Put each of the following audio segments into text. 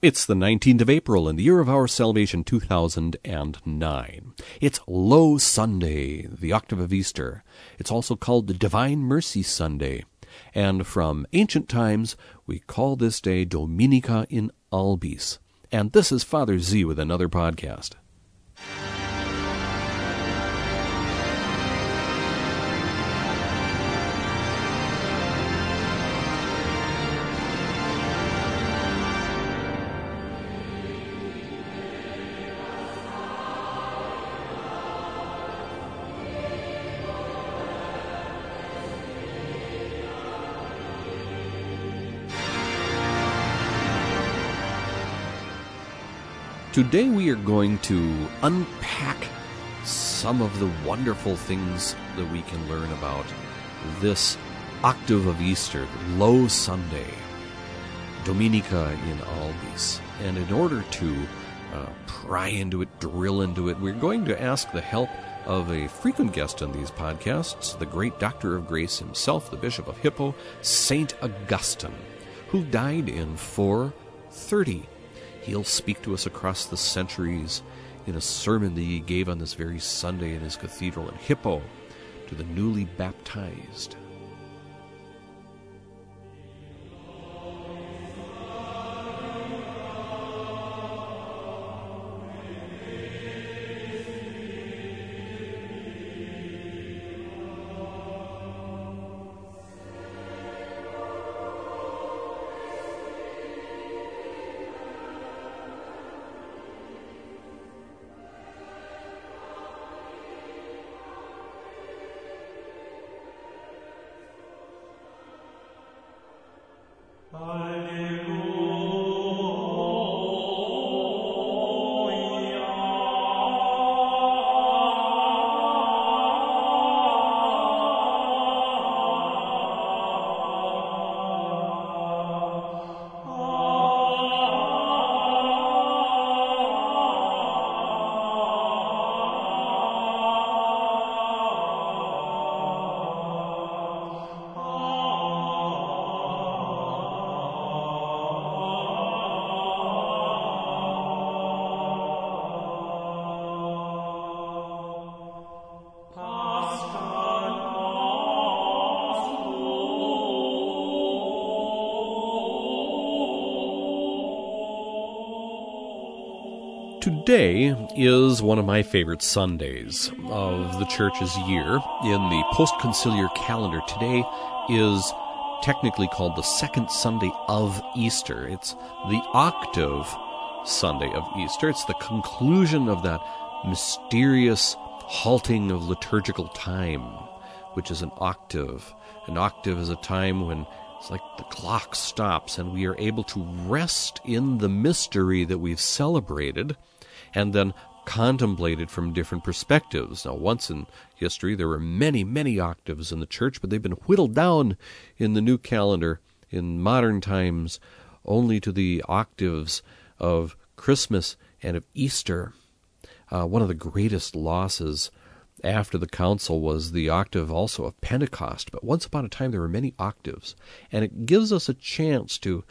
It's the 19th of April in the year of our salvation, 2009. It's Low Sunday, the octave of Easter. It's also called the Divine Mercy Sunday. And from ancient times, we call this day Dominica in Albis. And this is Father Z with another podcast. Today we are going to unpack some of the wonderful things that we can learn about this octave of Easter, Low Sunday, Dominica in Albis. And in order to pry into it, drill into it, we're going to ask the help of a frequent guest on these podcasts, the great Doctor of Grace himself, the Bishop of Hippo, St. Augustine, who died in 430. He'll speak to us across the centuries in a sermon that he gave on this very Sunday in his cathedral in Hippo to the newly baptized. Today is one of my favorite Sundays of the Church's year. In the post-conciliar calendar, today is technically called the second Sunday of Easter. It's the octave Sunday of Easter. It's the conclusion of that mysterious halting of liturgical time, which is an octave. An octave is a time when it's like the clock stops and we are able to rest in the mystery that we've celebrated and then contemplated from different perspectives. Now, once in history, there were many, many octaves in the Church, but they've been whittled down in the new calendar in modern times only to the octaves of Christmas and of Easter. One of the greatest losses after the council was the octave also of Pentecost. But once upon a time, there were many octaves, and it gives us a chance to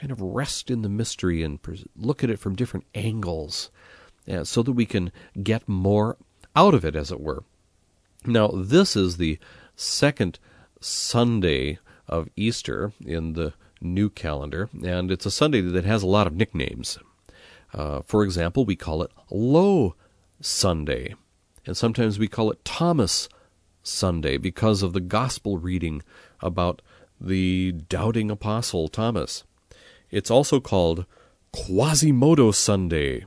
kind of rest in the mystery and look at it from different angles so that we can get more out of it, as it were. Now, this is the second Sunday of Easter in the new calendar, and it's a Sunday that has a lot of nicknames. For example, we call it Low Sunday, and sometimes we call it Thomas Sunday because of the gospel reading about the doubting apostle Thomas. It's also called Quasimodo Sunday,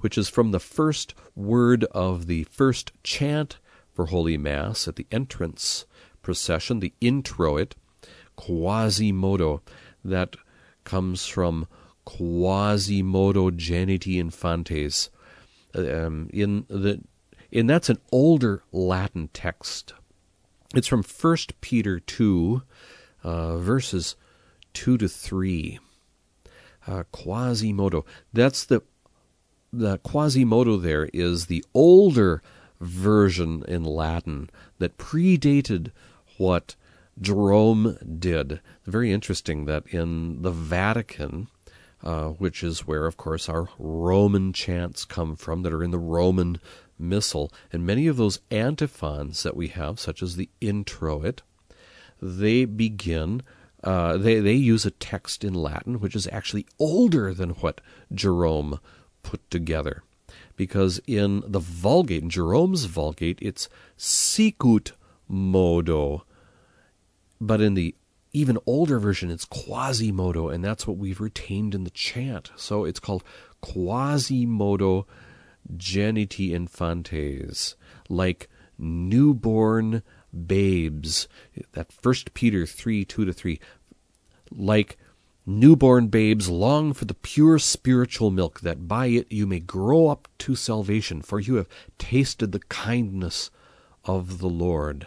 which is from the first word of the first chant for Holy Mass at the entrance procession, the introit, Quasimodo. That comes from Quasimodo geniti infantes. And that's an older Latin text. It's from 1 Peter 2, verses 2 to 3. Quasimodo. That's the Quasimodo there is the older version in Latin that predated what Jerome did. Very interesting that in the Vatican, which is where, of course, our Roman chants come from that are in the Roman Missal. And many of those antiphons that we have, such as the Introit, they begin... They use a text in Latin, which is actually older than what Jerome put together. Because in the Vulgate, in Jerome's Vulgate, it's sicut modo. But in the even older version, it's Quasimodo, and that's what we've retained in the chant. So it's called Quasimodo geniti infantes, like newborn babes. That 1 Peter 3:2-3, like newborn babes long for the pure spiritual milk, that by it you may grow up to salvation, for you have tasted the kindness of the Lord.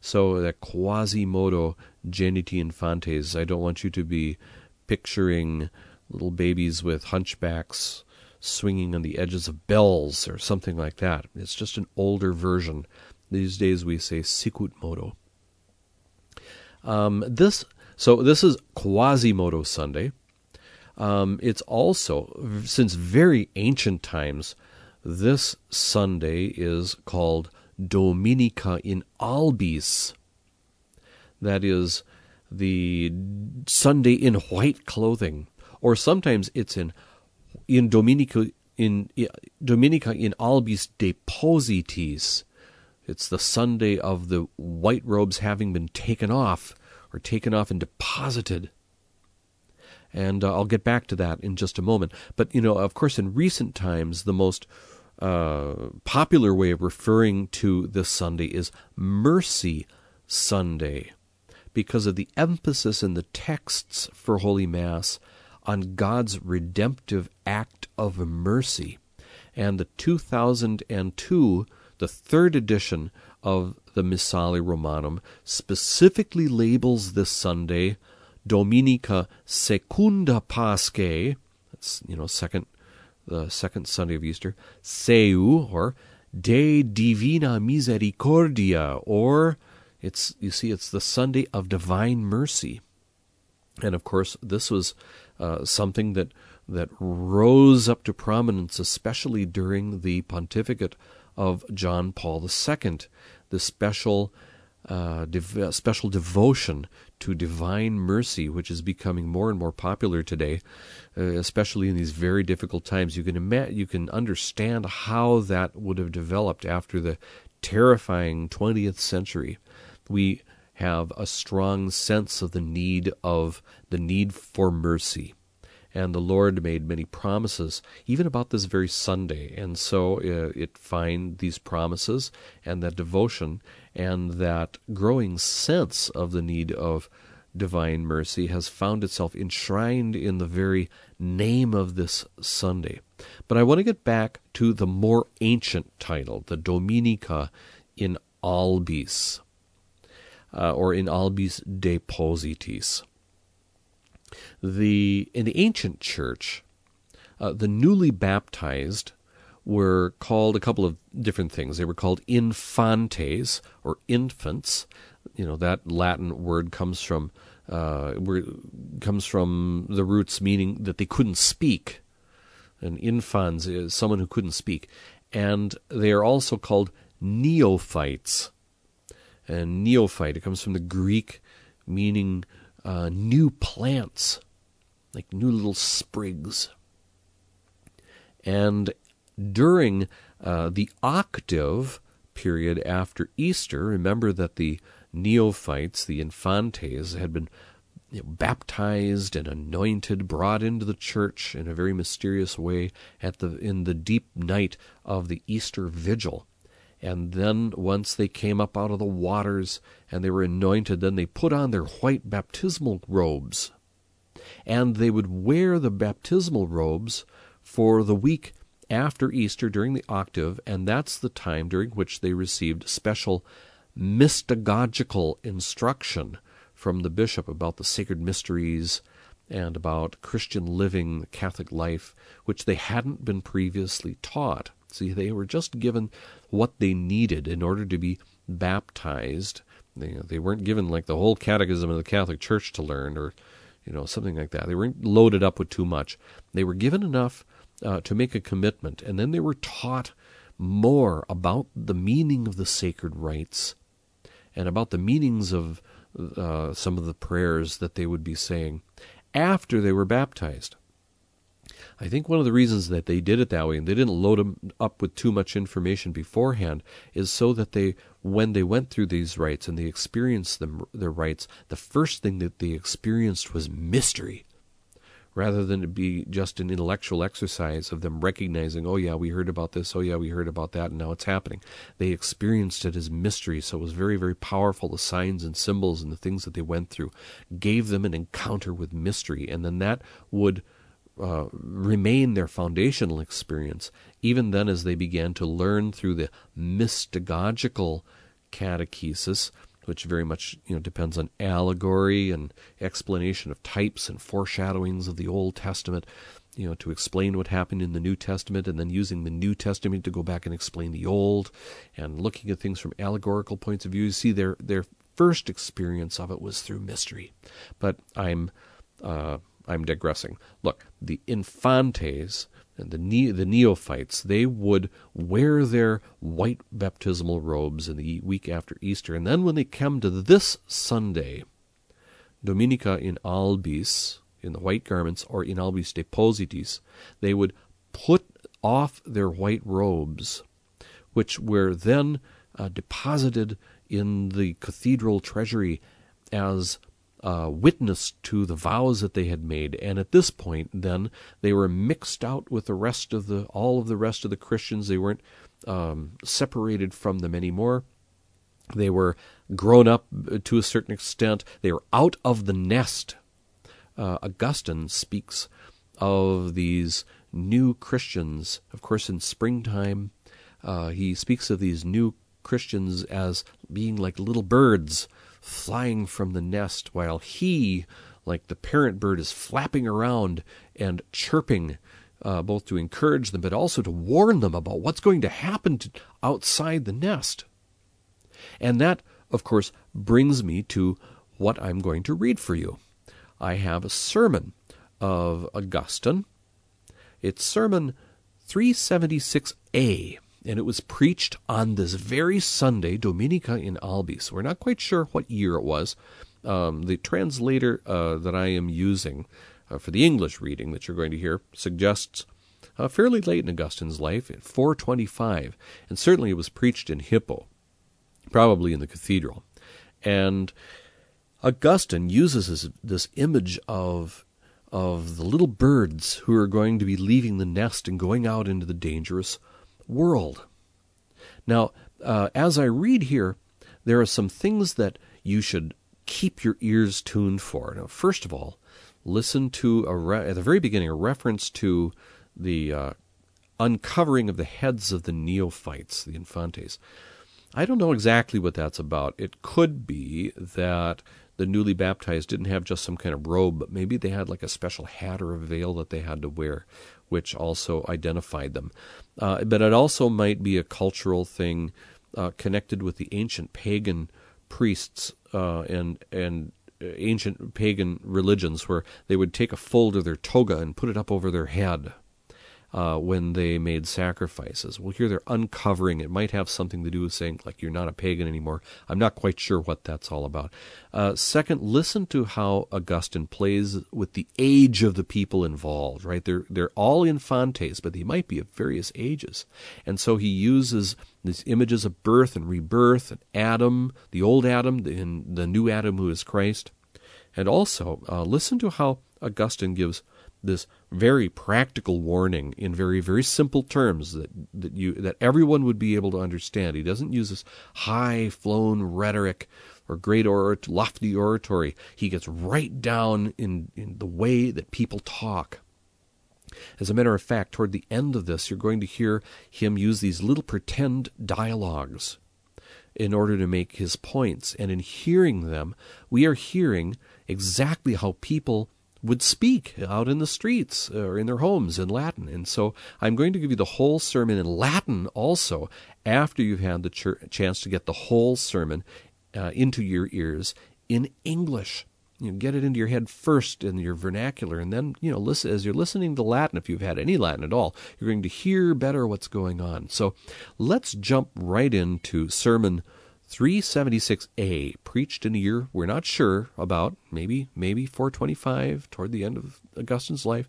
So that Quasimodo geniti infantes, I don't want you to be picturing little babies with hunchbacks swinging on the edges of bells or something like that. It's just an older version. These days we say sicut modo. This is Quasimodo Sunday. It's also, since very ancient times, this Sunday is called Dominica in Albis. That is the Sunday in white clothing, or sometimes it's in Dominica in Albis Depositis. It's the Sunday of the white robes having been taken off and deposited. And I'll get back to that in just a moment. But, of course, in recent times, the most popular way of referring to this Sunday is Mercy Sunday, because of the emphasis in the texts for Holy Mass on God's redemptive act of mercy. And the 2002 the third edition of the Missale Romanum specifically labels this Sunday Dominica Secunda Paschae, that's the second Sunday of Easter, Seu, or De Divina Misericordia, or it's the Sunday of Divine Mercy. And of course, this was something that rose up to prominence, especially during the pontificate of John Paul II, the special devotion to divine mercy, which is becoming more and more popular today, especially in these very difficult times. You can understand how that would have developed after the terrifying 20th century. We have a strong sense of the need for mercy. And the Lord made many promises, even about this very Sunday. And so it find these promises and that devotion and that growing sense of the need of divine mercy has found itself enshrined in the very name of this Sunday. But I want to get back to the more ancient title, the Dominica in Albis, or in Albis Depositis. In the ancient church, the newly baptized were called a couple of different things. They were called infantes, or infants. That Latin word comes from the roots meaning that they couldn't speak. An infans is someone who couldn't speak, and they are also called neophytes. And neophyte, it comes from the Greek meaning new plants, like new little sprigs. And during the octave period after Easter, remember that the neophytes, the infantes, had been baptized and anointed, brought into the church in a very mysterious way in the deep night of the Easter Vigil. And then once they came up out of the waters and they were anointed, then they put on their white baptismal robes. And they would wear the baptismal robes for the week after Easter during the octave, and that's the time during which they received special mystagogical instruction from the bishop about the sacred mysteries and about Christian living, the Catholic life, which they hadn't been previously taught. See, they were just given what they needed in order to be baptized. They weren't given like the whole catechism of the Catholic Church to learn, or something like that. They weren't loaded up with too much. They were given enough to make a commitment, and then they were taught more about the meaning of the sacred rites and about the meanings of some of the prayers that they would be saying after they were baptized. I think one of the reasons that they did it that way, and they didn't load them up with too much information beforehand, is so that they, when they went through these rites and they experienced their rites, the first thing that they experienced was mystery, rather than it be just an intellectual exercise of them recognizing, oh yeah, we heard about this, oh yeah, we heard about that, and now it's happening. They experienced it as mystery, so it was very, very powerful. The signs and symbols and the things that they went through gave them an encounter with mystery, and then that would remain their foundational experience, even then as they began to learn through the mystagogical catechesis, which very much depends on allegory and explanation of types and foreshadowings of the Old Testament, to explain what happened in the New Testament, and then using the New Testament to go back and explain the Old, and looking at things from allegorical points of view. You see, their first experience of it was through mystery. But I'm digressing. Look, the infantes and the neophytes, they would wear their white baptismal robes in the week after Easter. And then when they come to this Sunday, Dominica in Albis, in the white garments, or in Albis Depositis, they would put off their white robes, which were then deposited in the cathedral treasury as witness to the vows that they had made, and at this point, then they were mixed out with the rest of the Christians. They weren't separated from them anymore. They were grown up to a certain extent. They were out of the nest. Augustine speaks of these new Christians, of course, in springtime. He speaks of these new Christians as being like little birds flying from the nest, while he, like the parent bird, is flapping around and chirping, both to encourage them but also to warn them about what's going to happen outside the nest. And that, of course, brings me to what I'm going to read for you. I have a sermon of Augustine. It's sermon 376a. And it was preached on this very Sunday, Dominica in Albis. We're not quite sure what year it was. The translator that I am using for the English reading that you're going to hear suggests fairly late in Augustine's life, in 425. And certainly it was preached in Hippo, probably in the cathedral. And Augustine uses this image of the little birds who are going to be leaving the nest and going out into the dangerous world. Now, as I read here, there are some things that you should keep your ears tuned for. Now, first of all, listen to at the very beginning a reference to the uncovering of the heads of the neophytes, the infantes. I don't know exactly what that's about. It could be that the newly baptized didn't have just some kind of robe, but maybe they had like a special hat or a veil that they had to wear, which also identified them. But it also might be a cultural thing connected with the ancient pagan priests and ancient pagan religions, where they would take a fold of their toga and put it up over their head when they made sacrifices. Well, here they're uncovering. It might have something to do with saying, like, you're not a pagan anymore. I'm not quite sure what that's all about. Second, listen to how Augustine plays with the age of the people involved, right? They're all infantes, but they might be of various ages. And so he uses these images of birth and rebirth, and Adam, the old Adam, and the new Adam who is Christ. And also, listen to how Augustine gives this very practical warning in very, very simple terms that everyone would be able to understand. He doesn't use this high-flown rhetoric or great lofty oratory. He gets right down in the way that people talk. As a matter of fact, toward the end of this, you're going to hear him use these little pretend dialogues in order to make his points. And in hearing them, we are hearing exactly how people would speak out in the streets or in their homes in Latin. And so I'm going to give you the whole sermon in Latin also, after you've had the chance to get the whole sermon into your ears in English. get it into your head first in your vernacular, and then, listen as you're listening to Latin, if you've had any Latin at all, you're going to hear better what's going on. So let's jump right into Sermon 376A, preached in a year we're not sure about, maybe 425, toward the end of Augustine's life.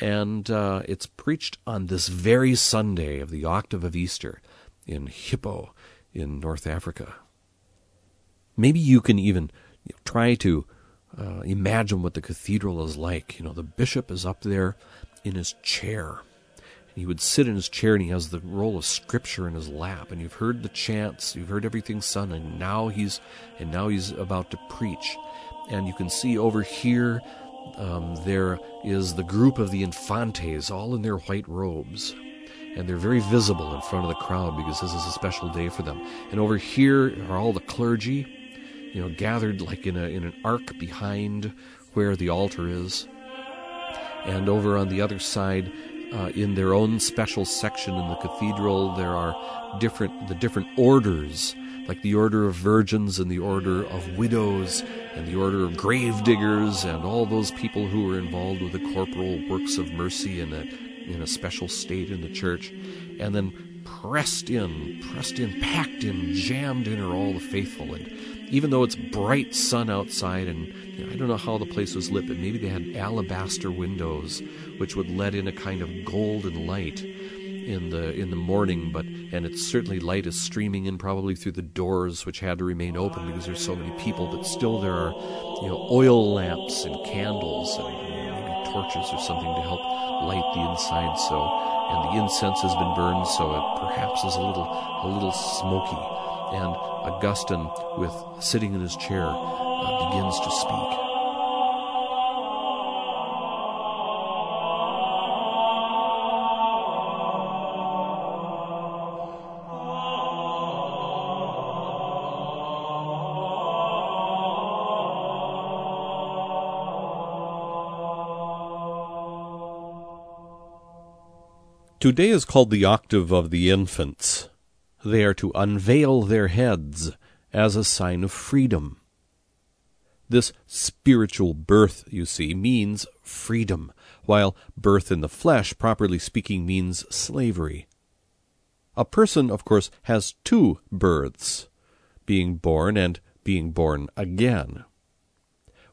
And it's preached on this very Sunday of the Octave of Easter in Hippo in North Africa. Maybe you can even try to imagine what the cathedral is like. The bishop is up there in his chair. He would sit in his chair, and he has the roll of Scripture in his lap. And you've heard the chants, you've heard everything sung, and now he's about to preach. And you can see over here, there is the group of the Infantes, all in their white robes. And they're very visible in front of the crowd because this is a special day for them. And over here are all the clergy, gathered like in an arc behind where the altar is. And over on the other side, in their own special section in the cathedral, there are the different orders, like the Order of Virgins and the Order of Widows and the Order of Gravediggers and all those people who were involved with the corporal works of mercy in a special state in the church. And then pressed in, packed in, jammed in are all the faithful. And even though it's bright sun outside, and I don't know how the place was lit, but maybe they had alabaster windows which would let in a kind of golden light in the morning, and it's certainly light is streaming in probably through the doors, which had to remain open because there's so many people, but still there are oil lamps and candles and maybe torches or something to help light the inside, and the incense has been burned, so it perhaps is a little smoky. And Augustine, with sitting in his chair, begins to speak. Today is called the Octave of the Infants. They are to unveil their heads as a sign of freedom. This spiritual birth, you see, means freedom, while birth in the flesh, properly speaking, means slavery. A person, of course, has two births, being born and being born again.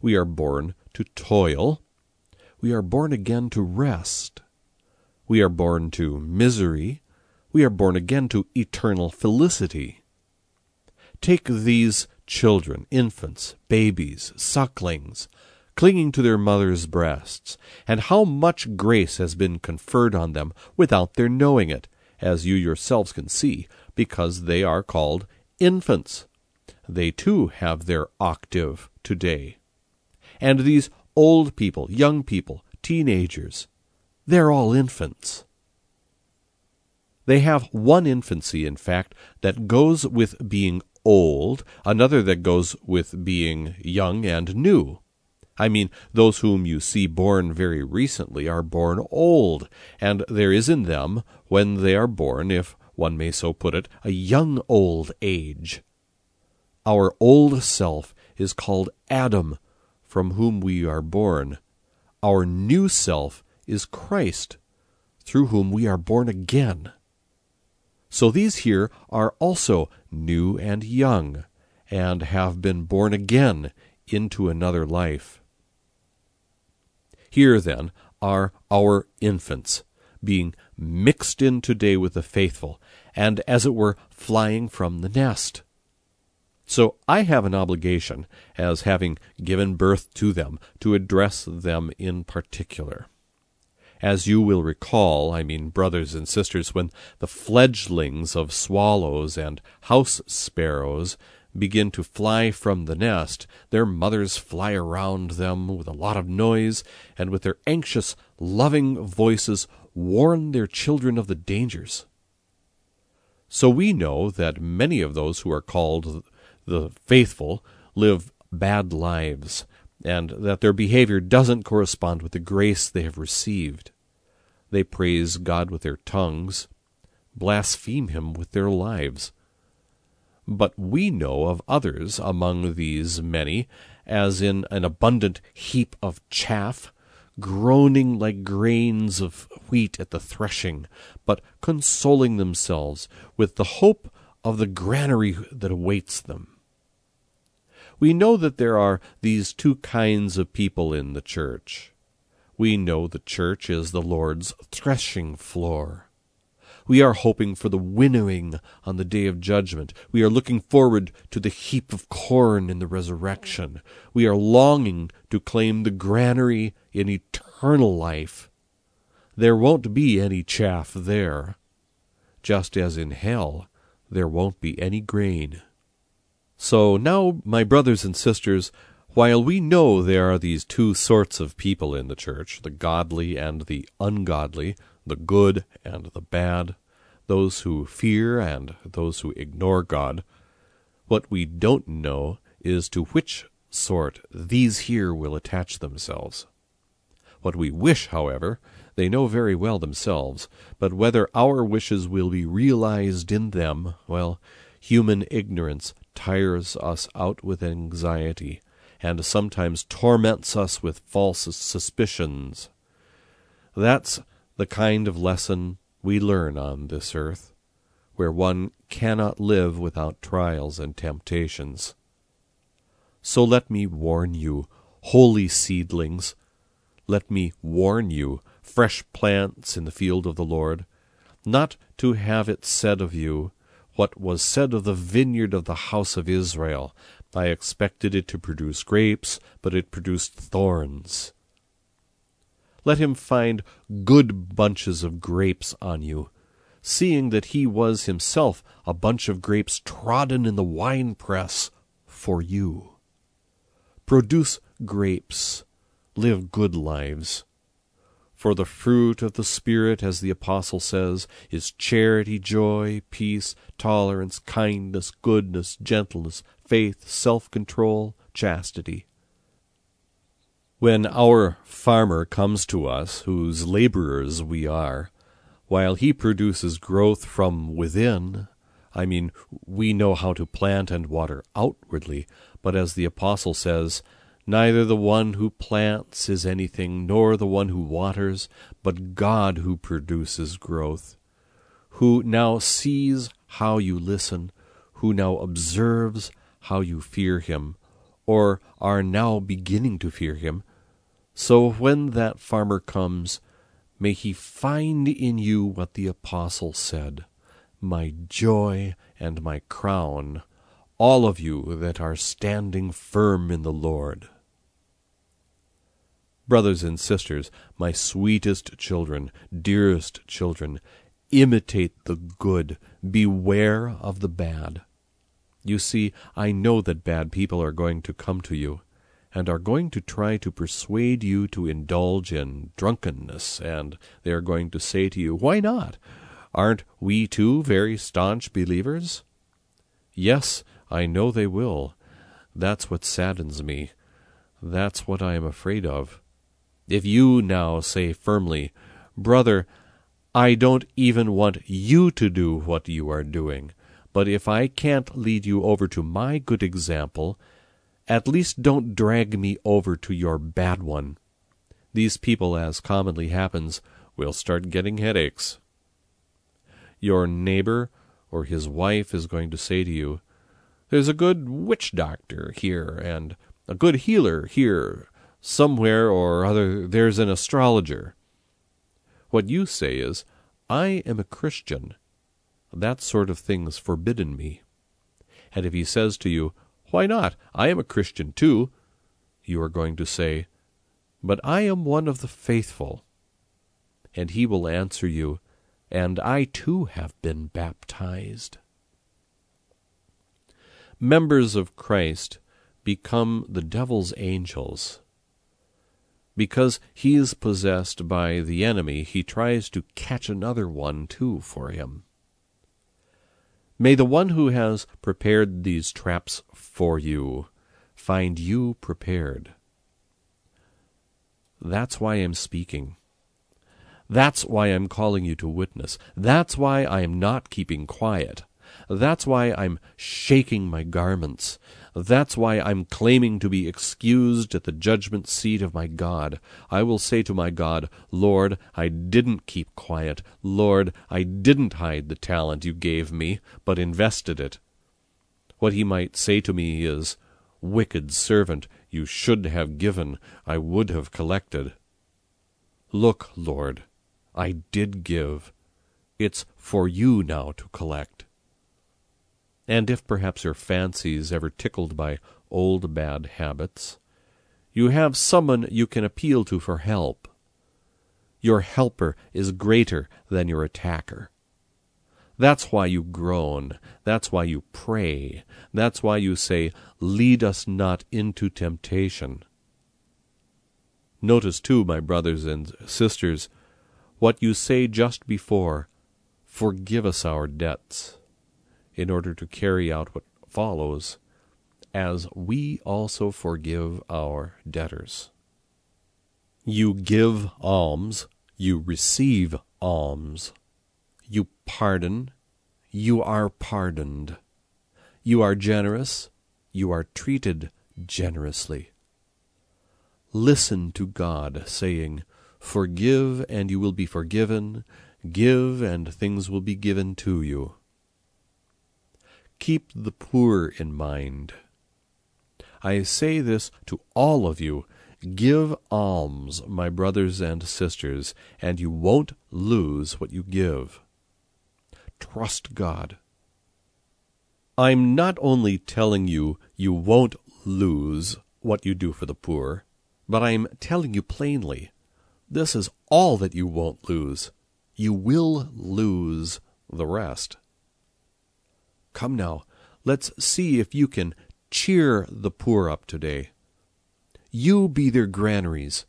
We are born to toil. We are born again to rest. We are born to misery. We are born again to eternal felicity. Take these children, infants, babies, sucklings, clinging to their mother's breasts, and how much grace has been conferred on them without their knowing it, as you yourselves can see, because they are called infants. They too have their octave today. And these old people, young people, teenagers, they're all infants. They have one infancy, in fact, that goes with being old, another that goes with being young and new. I mean, those whom you see born very recently are born old, and there is in them, when they are born, if one may so put it, a young old age. Our old self is called Adam, from whom we are born. Our new self is Christ, through whom we are born again. So these here are also new and young, and have been born again into another life. Here, then, are our infants, being mixed in today with the faithful, and, as it were, flying from the nest. So I have an obligation, as having given birth to them, to address them in particular. As you will recall, brothers and sisters, when the fledglings of swallows and house sparrows begin to fly from the nest, their mothers fly around them with a lot of noise, and with their anxious, loving voices warn their children of the dangers. So we know that many of those who are called the faithful live bad lives, and that their behavior doesn't correspond with the grace they have received. They praise God with their tongues, blaspheme Him with their lives. But we know of others among these many as in an abundant heap of chaff, groaning like grains of wheat at the threshing, but consoling themselves with the hope of the granary that awaits them. We know that there are these two kinds of people in the church. We know the church is the Lord's threshing floor. We are hoping for the winnowing on the day of judgment. We are looking forward to the heap of corn in the resurrection. We are longing to claim the granary in eternal life. There won't be any chaff there, just as in hell there won't be any grain. So now, my brothers and sisters, while we know there are these two sorts of people in the church, the godly and the ungodly, the good and the bad, those who fear and those who ignore God, what we don't know is to which sort these here will attach themselves. What we wish, however, they know very well themselves, but whether our wishes will be realized in them, well, human ignorance tires us out with anxiety, and sometimes torments us with false suspicions. That's the kind of lesson we learn on this earth, where one cannot live without trials and temptations. So let me warn you, holy seedlings, let me warn you, fresh plants in the field of the Lord, not to have it said of you what was said of the vineyard of the house of Israel. I expected it to produce grapes, but it produced thorns. Let him find good bunches of grapes on you, seeing that he was himself a bunch of grapes trodden in the winepress for you. Produce grapes, live good lives. For the fruit of the Spirit, as the Apostle says, is charity, joy, peace, tolerance, kindness, goodness, gentleness, faith, self-control, chastity. When our farmer comes to us, whose laborers we are, while he produces growth from within, I mean, we know how to plant and water outwardly, but as the Apostle says, neither the one who plants is anything, nor the one who waters, but God who produces growth, who now sees how you listen, who now observes how you fear him, or are now beginning to fear him. So when that farmer comes, may he find in you what the Apostle said, my joy and my crown, all of you that are standing firm in the Lord. Brothers and sisters, my sweetest children, dearest children, imitate the good, beware of the bad. You see, I know that bad people are going to come to you, and are going to try to persuade you to indulge in drunkenness, and they are going to say to you, why not? Aren't we too very staunch believers? Yes, I know they will. That's what saddens me. That's what I am afraid of. If you now say firmly, brother, I don't even want you to do what you are doing, but if I can't lead you over to my good example, at least don't drag me over to your bad one. These people, as commonly happens, will start getting headaches. Your neighbor or his wife is going to say to you, there's a good witch doctor here, and a good healer here, somewhere or other there's an astrologer. What you say is, I am a Christian. That sort of thing's forbidden me. And if he says to you, why not? I am a Christian too, you are going to say, but I am one of the faithful. And he will answer you, and I too have been baptized. Members of Christ become the devil's angels. Because he is possessed by the enemy, he tries to catch another one too for him. May the one who has prepared these traps for you find you prepared. That's why I'm speaking. That's why I'm calling you to witness. That's why I am not keeping quiet. That's why I'm shaking my garments. That's why I'm claiming to be excused at the judgment seat of my God. I will say to my God, Lord, I didn't keep quiet. Lord, I didn't hide the talent you gave me, but invested it. What he might say to me is, Wicked servant, you should have given. I would have collected. Look, Lord, I did give. It's for you now to collect. And if perhaps your fancies ever tickled by old bad habits, you have someone you can appeal to for help. Your helper is greater than your attacker. That's why you groan. That's why you pray. That's why you say, Lead us not into temptation. Notice too, my brothers and sisters, what you say just before, Forgive us our debts, in order to carry out what follows, as we also forgive our debtors. You give alms, you receive alms. You pardon, you are pardoned. You are generous, you are treated generously. Listen to God saying, Forgive and you will be forgiven. Give and things will be given to you. Keep the poor in mind. I say this to all of you. Give alms, my brothers and sisters, and you won't lose what you give. Trust God. I'm not only telling you you won't lose what you do for the poor, but I'm telling you plainly, this is all that you won't lose. You will lose the rest. Come now, let's see if you can cheer the poor up today. You be their granaries,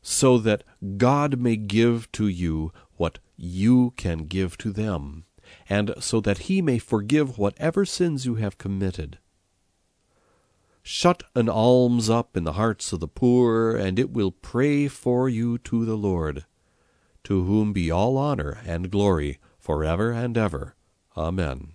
so that God may give to you what you can give to them, and so that he may forgive whatever sins you have committed. Shut an alms up in the hearts of the poor, and it will pray for you to the Lord, to whom be all honor and glory forever and ever. Amen.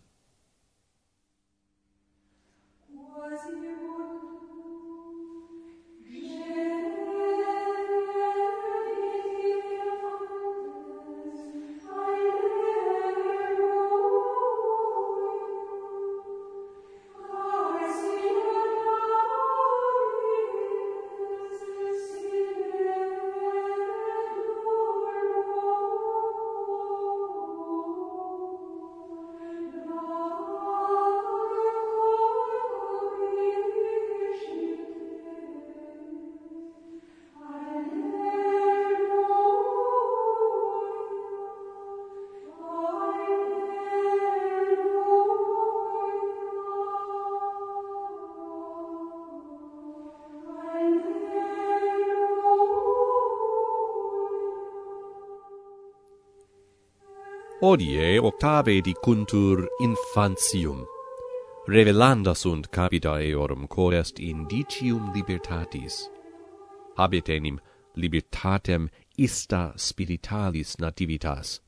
Hodie octave dicuntur infantium, revelanda sunt capita eorum quod est indicium libertatis. Habet enim libertatem ista spiritualis nativitas,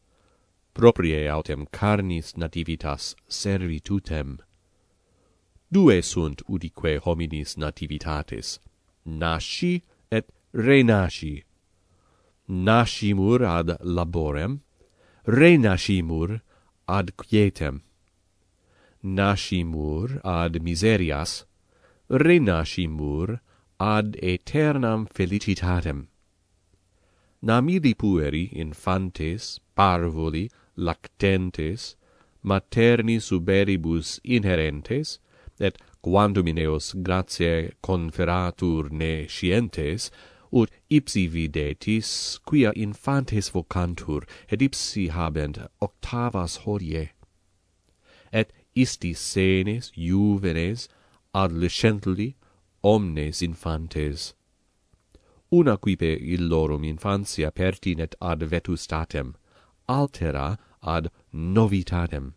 proprie autem carnis nativitas servitutem. Due sunt udique hominis nativitatis, nasci et renasci. Nascimur ad laborem, renascimur ad quietem, nascimur ad miserias, renascimur ad aeternam felicitatem. Namidi pueri infantes, parvuli, lactentes, materni suberibus inherentes, et quantum in eos gratiae conferatur nescientes, ut ipsi videtis, quia infantes vocantur, et ipsi habent octavas hodie. Et isti senes, juvenes, adolescentli, omnes infantes. Una quipe illorum infantia pertinet ad vetustatem, altera ad novitatem.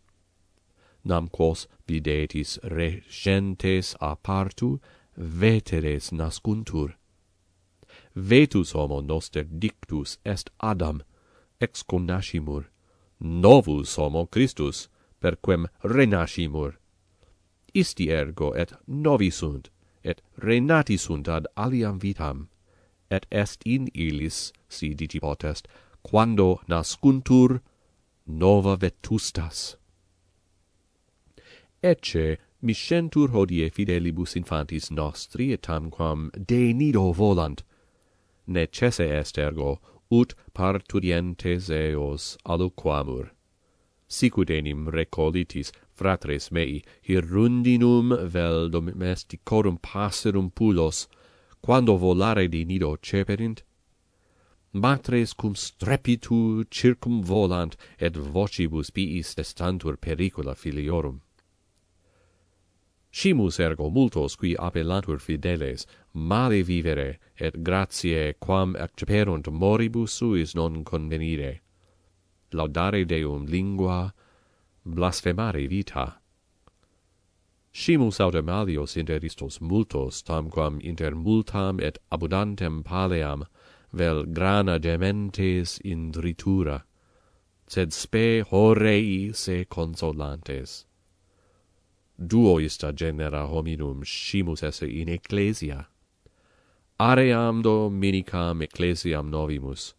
Nam quos videtis recentes a partu, veteres nascuntur. Vetus homo noster dictus est Adam, ex connascimur. Novus homo Christus, per quem renascimur. Isti ergo et novi sunt, et renati sunt ad aliam vitam, et est in illis, si dici potest, quando nascuntur nova vetustas. Ecce miscentur hodie fidelibus infantis nostri, et tamquam de nido volant. Necesse est ergo, ut parturientes eos alloquamur. Sicut enim recolitis fratres mei hirundinum vel domesticorum passerum pulos, quando volare de nido ceperint, matres cum strepitu circum volant, et vocibus piis destantur pericula filiorum. Scimus ergo multos qui appellantur fideles, male vivere, et gratiae quam acceperunt moribus suis non convenire. Laudare Deum lingua, blasphemare vita. Scimus autem alios interistos multos, tamquam inter multam et abundantem paleam, vel grana dementes indritura, sed spe horrei se consolantes. Duoista genera hominum scimus esse in ecclesia. Aream dominicam ecclesiam novimus.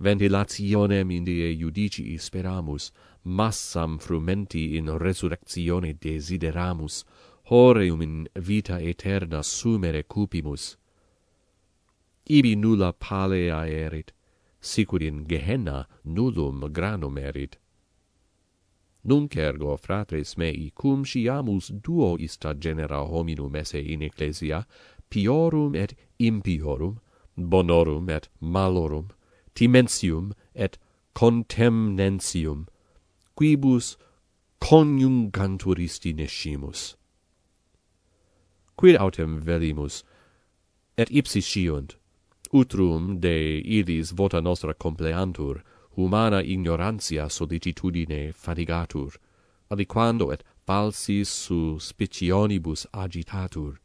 Ventilationem Indie judicii speramus, massam frumenti in resurrectione desideramus, horeum in vita eterna sumere cupimus. Ibi nulla palea erit, sicur in Gehenna nullum granum erit. Nunc ergo, fratres mei, cum sciamus duoista genera hominum esse in ecclesia, piorum et impiorum, bonorum et malorum, timensium et contemnensium, quibus conjungantur isti nescimus. Quid autem velimus, et ipsi sciunt, utrum de illis vota nostra compleantur, humana ignorantia sollicitudine fatigatur, aliquando et falsis suspicionibus agitatur.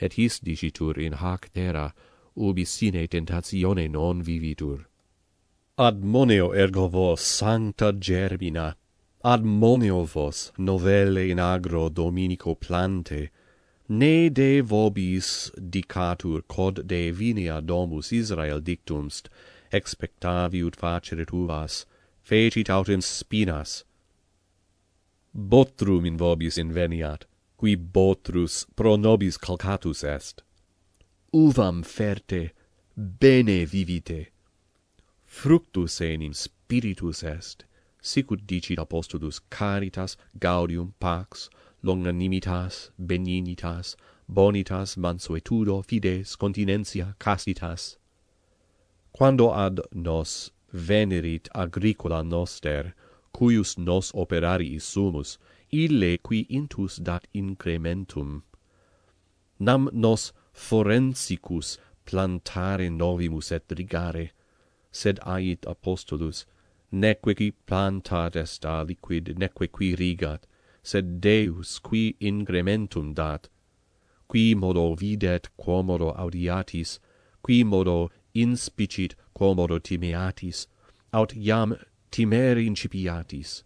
Et his dicitur in hac terra, ubi sine tentatione non vivitur. Admonio ergo vos, sancta germina, admonio vos, novelle in agro dominico plante, ne de vobis dicatur quod de vinea domus Israel dictumst, expectaviut faceret uvas, fecit autem spinas. Botrum in vobis inveniat, qui botrus pro nobis calcatus est. Uvam ferte, bene vivite. Fructus enim spiritus est, sicut dicit apostolus caritas, gaudium, pax, longanimitas, benignitas, bonitas, mansuetudo, fides, continentia, castitas. Quando ad nos venerit agricola noster, cuius nos operarii sumus, ille qui intus dat incrementum. Nam nos forensicus plantare novimus et rigare, sed ait apostolus, neque qui plantat est aliquid, neque qui rigat, sed Deus qui incrementum dat, qui modo videt quomodo audiatis, qui modo inspicit quomodo timeatis, aut iam timere incipiatis.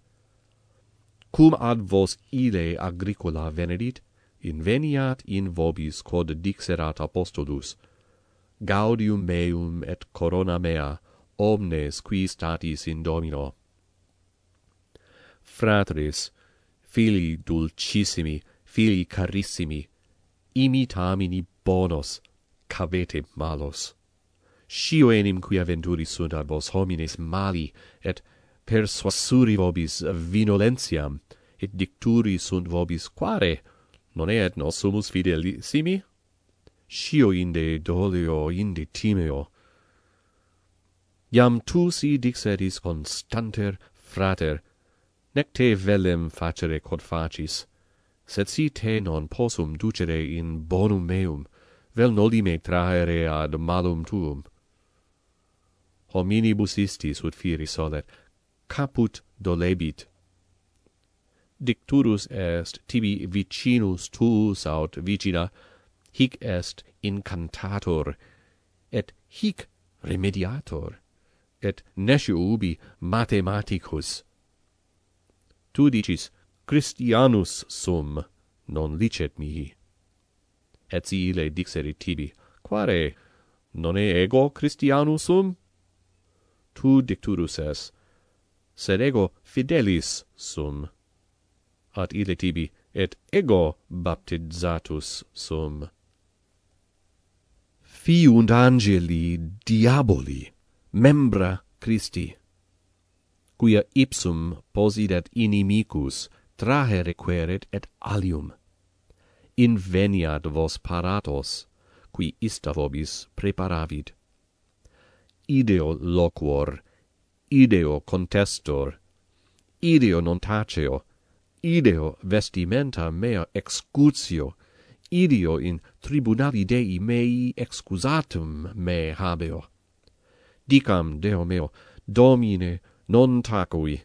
Cum ad vos ile agricola venerit, inveniat in vobis quod dixerat apostolus, Gaudium meum et corona mea, omnes qui statis in Domino. Fratres, filii dulcissimi, filii carissimi, imitamini bonos, cavete malos. Scio enim qui aventuris sunt ad vos homines mali, et persuasuri vobis vinolentiam, et dicturi sunt vobis quare, non et nos sumus fidelissimi? Scio inde dolio, inde timeo. Iam tu si dixeris constanter, frater, nec te velem facere quod facis, sed si te non possum ducere in bonum meum, vel noli me trahere ad malum tuum. Hominibus istis ut fieri solet, caput dolebit. Dicturus est tibi vicinus tuus aut vicina, hic est incantator, et hic remediator, et nescio ubi mathematicus. Tu dicis, Christianus sum, non licet mihi. Et si ille dixerit tibi, quare, non ego Christianus sum? Tu dicturus es, sed ego fidelis sum. At ille tibi, et ego baptizatus sum. Fiunt angeli diaboli, membra Christi, quia ipsum posidet inimicus, trahe requerit et alium. Inveniat vos paratos, qui ista vobis preparavit. Ideo loquor, ideo contestor, ideo non taceo, ideo vestimenta mea excutio, ideo in tribunali Dei mei excusatum me habeo. Dicam, Deo meo, Domine, non tacui,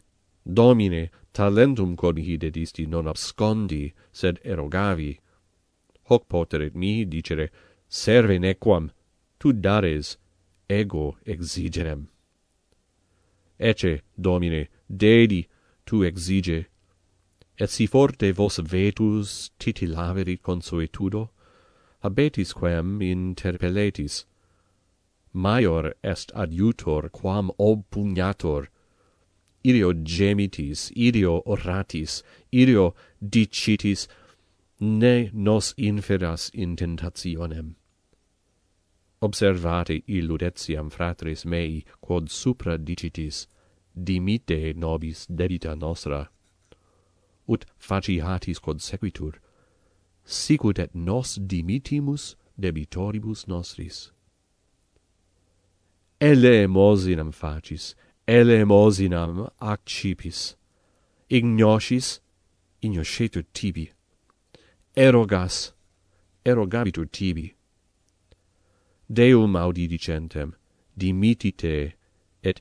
Domine, talentum quod mihi dedisti non abscondi, sed erogavi. Hoc poterit mihi dicere, serve nequam, tu dares, ego exigenem. Ecce, Domine, dedi, tu exige, et si forte vos vetus titilaverit consuetudo, habetis quem interpelletis. Maior est adiutor quam oppugnator. Ideo gemitis, ideo oratis, ideo dicitis, ne nos inferas in tentationem. Observate illudetiam fratres mei, quod supra dicitis, dimite nobis debita nostra, ut faciatis quod sequitur, sicut et nos dimitimus debitoribus nostris. Elemosinam facis, elemosinam accipis, ignoscis, ignoscetur tibi, erogas, erogabitur tibi. Deum audi dicentem, dimitite, et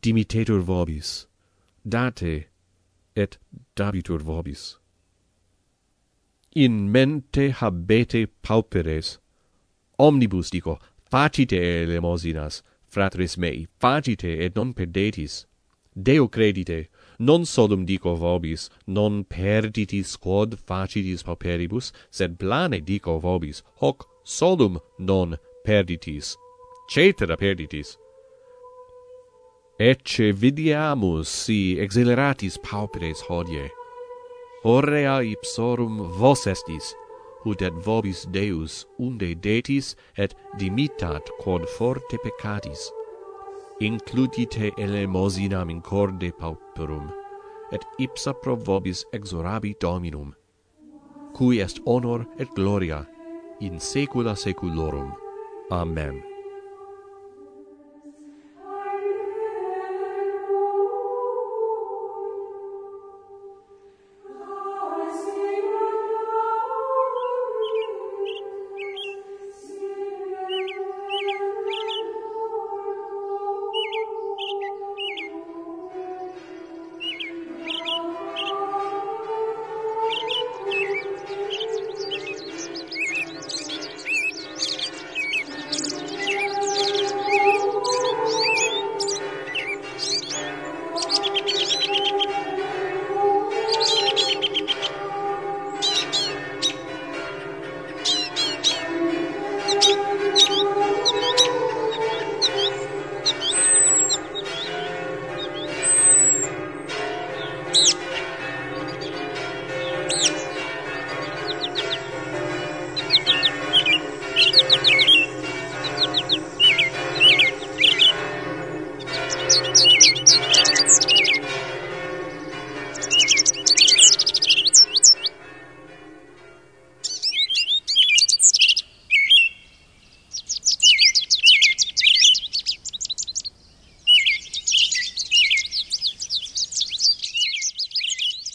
dimitetur vobis, date, et dabitur vobis. In mente habete pauperes, omnibus dico, facite elemosinas, fratres mei, facite et non perdetis. Deo credite, non solum dico vobis, non perditis quod facitis pauperibus, sed plane dico vobis, hoc solum non perditis, cetera perditis. Ecce vidiamus si exhilaratis pauperes hodie. Horea ipsorum vos estis, ut et vobis Deus unde detis, et dimitat quod forte peccatis. Includite elemosinam in corde pauperum, et ipsa pro vobis exorabit Dominum, cui est honor et gloria in saecula saeculorum. Amen.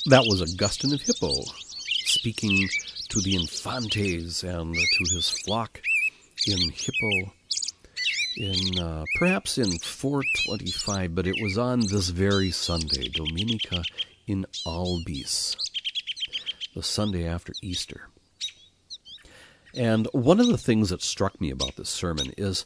That was Augustine of Hippo, speaking to the infantes and to his flock in Hippo, in perhaps in 425, but it was on this very Sunday, Dominica in Albis, the Sunday after Easter. And one of the things that struck me about this sermon is,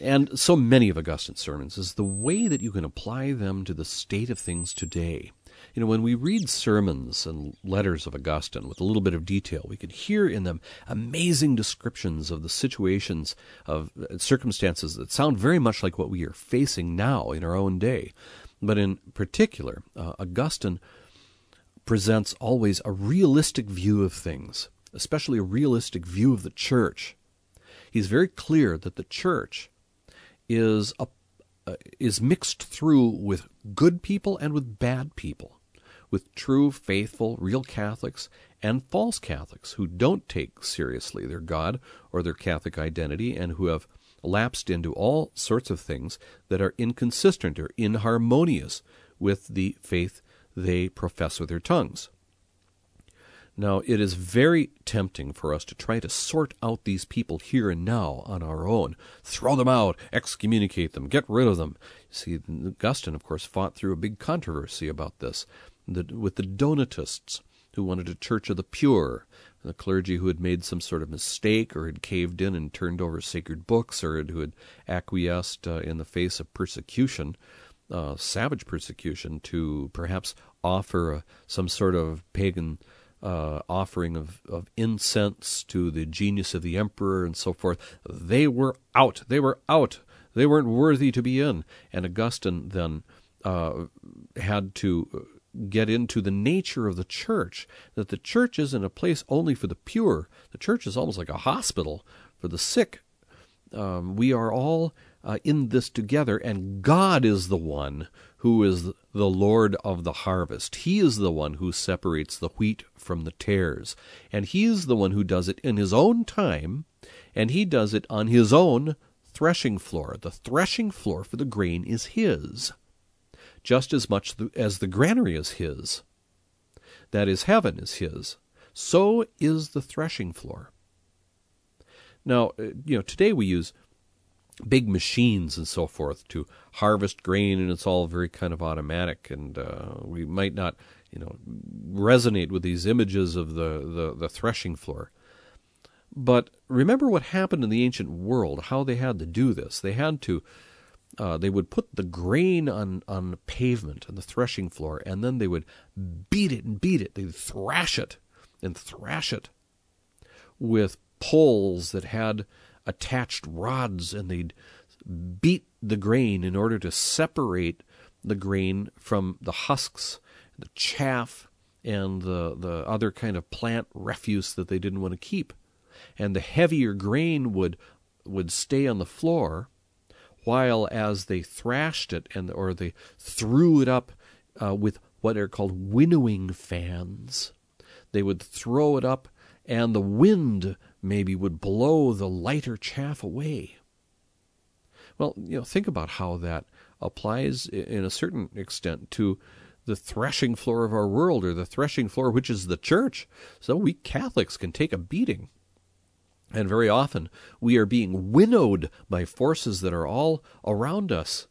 and so many of Augustine's sermons, is the way that you can apply them to the state of things today. You know, when we read sermons and letters of Augustine with a little bit of detail, we can hear in them amazing descriptions of the situations of circumstances that sound very much like what we are facing now in our own day. But in particular, Augustine presents always a realistic view of things, especially a realistic view of the church. He's very clear that the church is mixed through with good people and with bad people, with true, faithful, real Catholics and false Catholics who don't take seriously their God or their Catholic identity and who have lapsed into all sorts of things that are inconsistent or inharmonious with the faith they profess with their tongues. Now, it is very tempting for us to try to sort out these people here and now on our own. Throw them out, excommunicate them, get rid of them. See, Augustine, of course, fought through a big controversy about this with the Donatists, who wanted a church of the pure, the clergy who had made some sort of mistake or had caved in and turned over sacred books or who had acquiesced in the face of persecution, savage persecution, to perhaps offer some sort of pagan offering of incense to the genius of the emperor and so forth. They were out. They were out. They weren't worthy to be in. And Augustine then had to get into the nature of the church, that the church isn't a place only for the pure. The church is almost like a hospital for the sick. We are all in this together, and God is the one who is the Lord of the harvest. He is the one who separates the wheat from the tares, and he is the one who does it in his own time, and he does it on his own threshing floor. The threshing floor for the grain is his, just as much as the granary is his. That is, heaven is his. So is the threshing floor. Now, you know, today we use big machines and so forth to harvest grain, and it's all very kind of automatic, and we might not, you know, resonate with these images of the threshing floor. But remember what happened in the ancient world, how they had to do this. They had to, they would put the grain on the pavement, on the threshing floor, and then they would beat it and beat it. They'd thrash it with poles that had attached rods, and they'd beat the grain in order to separate the grain from the husks, the chaff, and the other kind of plant refuse that they didn't want to keep. And the heavier grain would stay on the floor, while as they thrashed it or they threw it up with what are called winnowing fans, they would throw it up, and the wind maybe would blow the lighter chaff away. Well, you know, think about how that applies in a certain extent to the threshing floor of our world, or the threshing floor which is the church. So we Catholics can take a beating. And very often we are being winnowed by forces that are all around us,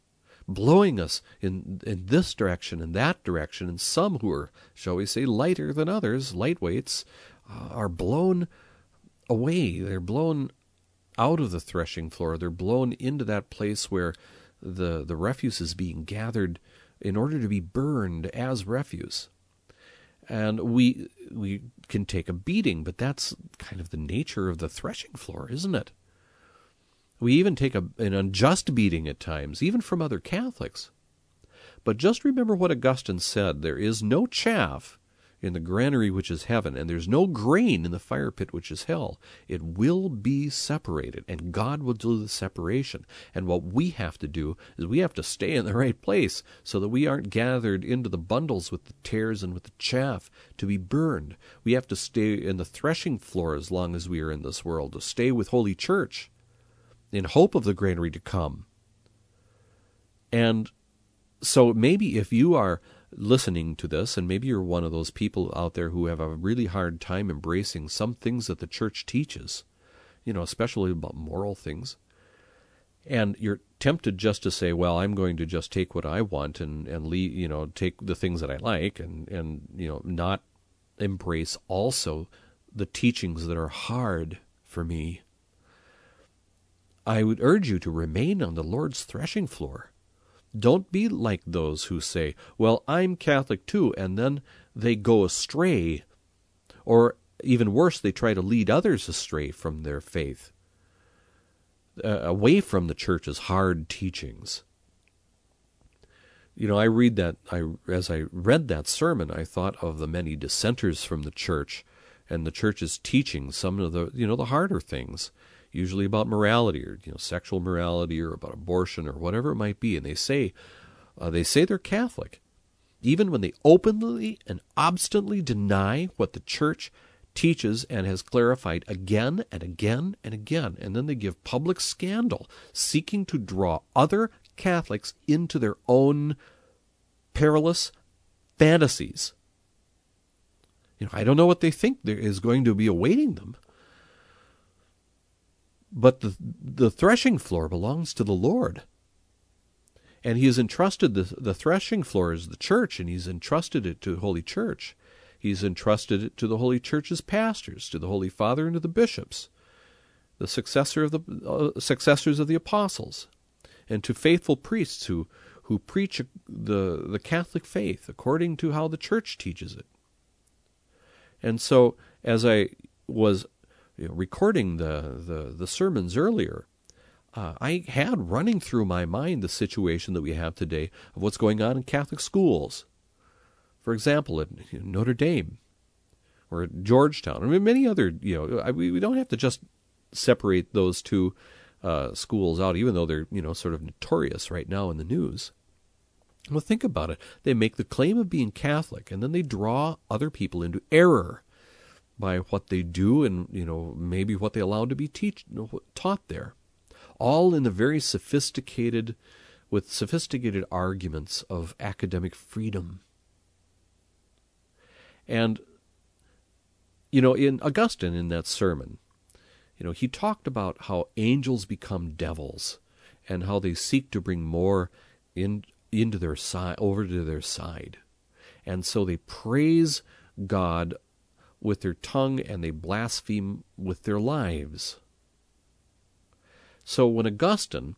blowing us in this direction, in that direction, and some who are, shall we say, lighter than others, lightweights, are blown away. They're blown out of the threshing floor. They're blown into that place where the refuse is being gathered in order to be burned as refuse. And we can take a beating, but that's kind of the nature of the threshing floor, isn't it? We even take an unjust beating at times, even from other Catholics. But just remember what Augustine said: there is no chaff in the granary which is heaven, and there's no grain in the fire pit which is hell. It will be separated, and God will do the separation. And what we have to do is we have to stay in the right place so that we aren't gathered into the bundles with the tares and with the chaff to be burned. We have to stay in the threshing floor as long as we are in this world, to stay with Holy Church in hope of the granary to come. And so maybe if you are listening to this, and maybe you're one of those people out there who have a really hard time embracing some things that the church teaches, you know, especially about moral things, and you're tempted just to say, well, I'm going to just take what I want and leave, you know, take the things that I like and you know, not embrace also the teachings that are hard for me. I would urge you to remain on the Lord's threshing floor. Don't be like those who say, well, I'm Catholic too, and then they go astray. Or even worse, they try to lead others astray from their faith, away from the church's hard teachings. You know, as I read that sermon, I thought of the many dissenters from the church and the church's teaching, some of the, the harder things, usually about morality or, sexual morality or about abortion or whatever it might be. And they say they're Catholic, even when they openly and obstinately deny what the church teaches and has clarified again and again and again. And then they give public scandal, seeking to draw other Catholics into their own perilous fantasies. I don't know what they think there is going to be awaiting them. But the threshing floor belongs to the Lord. And he has entrusted the threshing floor is the church, and he's entrusted it to Holy Church. He's entrusted it to the Holy Church's pastors, to the Holy Father, and to the bishops, the successors of the apostles, and to faithful priests who preach the Catholic faith according to how the church teaches it. And so, as I was recording the sermons earlier, I had running through my mind the situation that we have today of what's going on in Catholic schools. For example, at Notre Dame or at Georgetown, many other, we don't have to just separate those two schools out, even though they're, sort of notorious right now in the news. Well, think about it. They make the claim of being Catholic, and then they draw other people into error by what they do and, maybe what they allow to be taught there. All in the very sophisticated arguments of academic freedom. And, in Augustine, in that sermon, he talked about how angels become devils and how they seek to bring more into their side, over to their side. And so they praise God with their tongue and they blaspheme with their lives. So when Augustine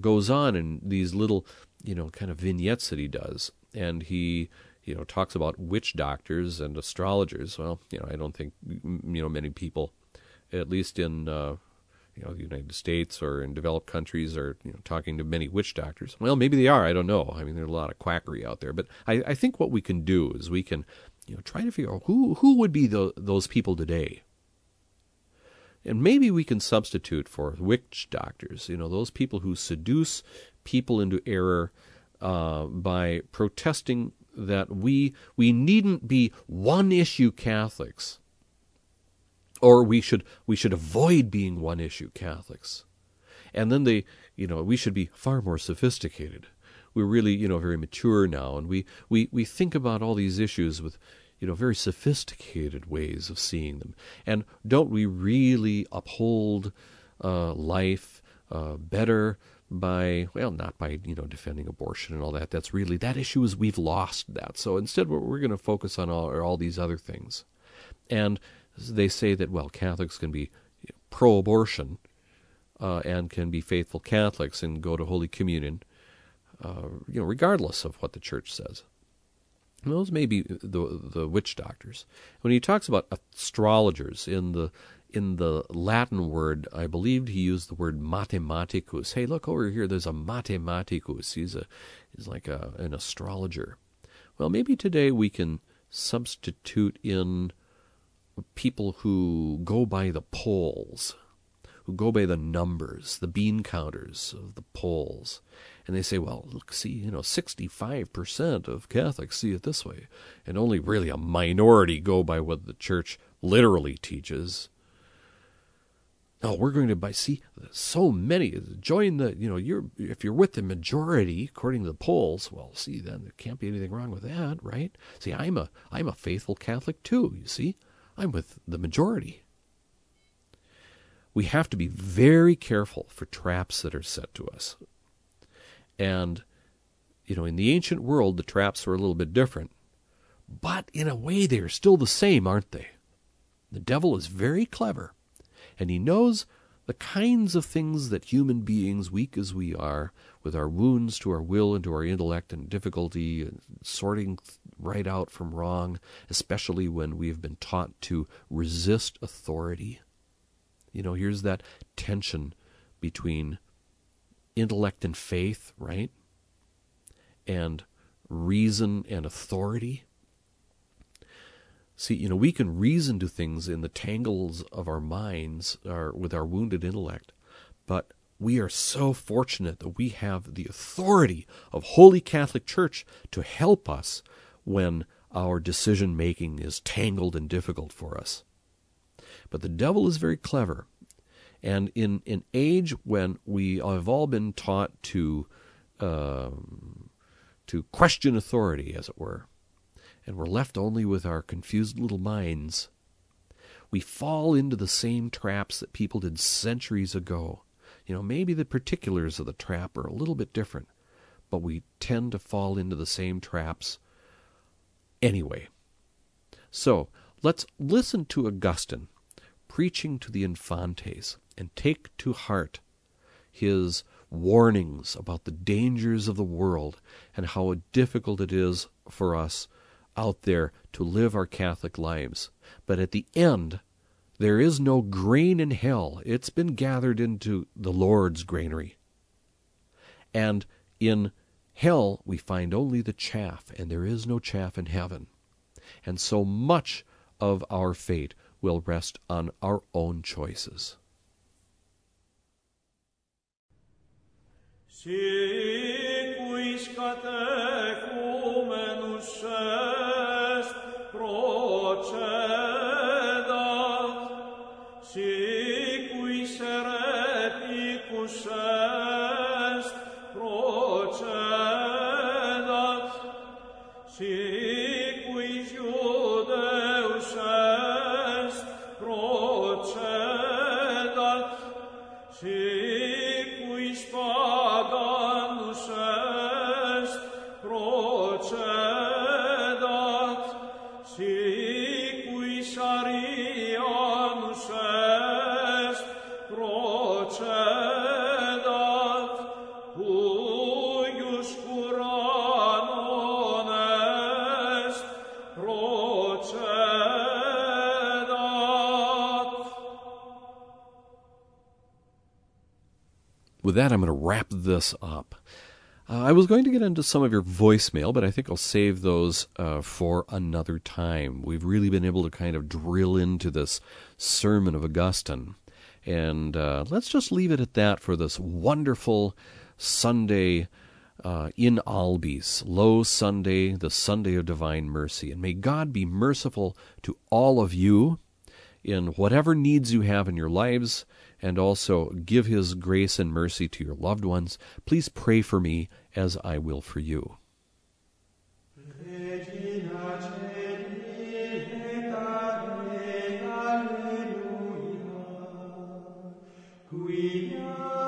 goes on in these little, kind of vignettes that he does, and he, talks about witch doctors and astrologers, well, I don't think, many people, at least in, the United States or in developed countries are, talking to many witch doctors. Well, maybe they are, I don't know. There's a lot of quackery out there. But I think what we can do is we can, try to figure out who would be those people today. And maybe we can substitute for witch doctors, those people who seduce people into error by protesting that we needn't be one-issue Catholics, or we should avoid being one-issue Catholics. And then they, we should be far more sophisticated. We're really, very mature now, and we think about all these issues with, very sophisticated ways of seeing them. And don't we really uphold life better by, well, not by, defending abortion and all that. That's really, that issue is we've lost that. So instead we're going to focus on all these other things. And they say that, well, Catholics can be pro-abortion and can be faithful Catholics and go to Holy Communion, regardless of what the Church says. And those may be the witch doctors. When he talks about astrologers, in the Latin word, I believed he used the word mathematicus. Hey, look over here. There's a mathematicus. He's like an astrologer. Well, maybe today we can substitute in people who go by the polls, who go by the numbers, the bean counters of the polls. And they say, well, look, see, 65% of Catholics see it this way, and only really a minority go by what the Church literally teaches. No, we're going to see so many join the, if you're with the majority, according to the polls, well, see, then there can't be anything wrong with that, right? See, I'm a faithful Catholic too, you see. I'm with the majority. We have to be very careful for traps that are set to us. And, in the ancient world, the traps were a little bit different. But in a way, they are still the same, aren't they? The devil is very clever, and he knows the kinds of things that human beings, weak as we are, with our wounds to our will and to our intellect and difficulty and sorting right out from wrong, especially when we have been taught to resist authority. You know, here's that tension between intellect and faith, right? And reason and authority. See, you know, we can reason to things in the tangles of our minds with our wounded intellect, but we are so fortunate that we have the authority of Holy Catholic Church to help us when our decision-making is tangled and difficult for us. But the devil is very clever, and in an age when we have all been taught to question authority, as it were, and we're left only with our confused little minds, we fall into the same traps that people did centuries ago. You know, maybe the particulars of the trap are a little bit different, but we tend to fall into the same traps anyway. So, let's listen to Augustine preaching to the infantes and take to heart his warnings about the dangers of the world and how difficult it is for us out there to live our Catholic lives. But at the end, there is no grain in hell. It's been gathered into the Lord's granary. And in hell, we find only the chaff, and there is no chaff in heaven. And so much of our fate will rest on our own choices. Sic quis catechumenus est procedat, sic quis hereticus est procedat, sic quis iudeus est procedat, sic quis paganus est procedat, sic quis arianus est procedat, cuius curanon est procedat. With that, I'm going to wrap this up. I was going to get into some of your voicemail, but I think I'll save those for another time. We've really been able to kind of drill into this sermon of Augustine. And let's just leave it at that for this wonderful Sunday in Albis, Low Sunday, the Sunday of Divine Mercy. And may God be merciful to all of you in whatever needs you have in your lives, and also give his grace and mercy to your loved ones. Please pray for me as I will for you.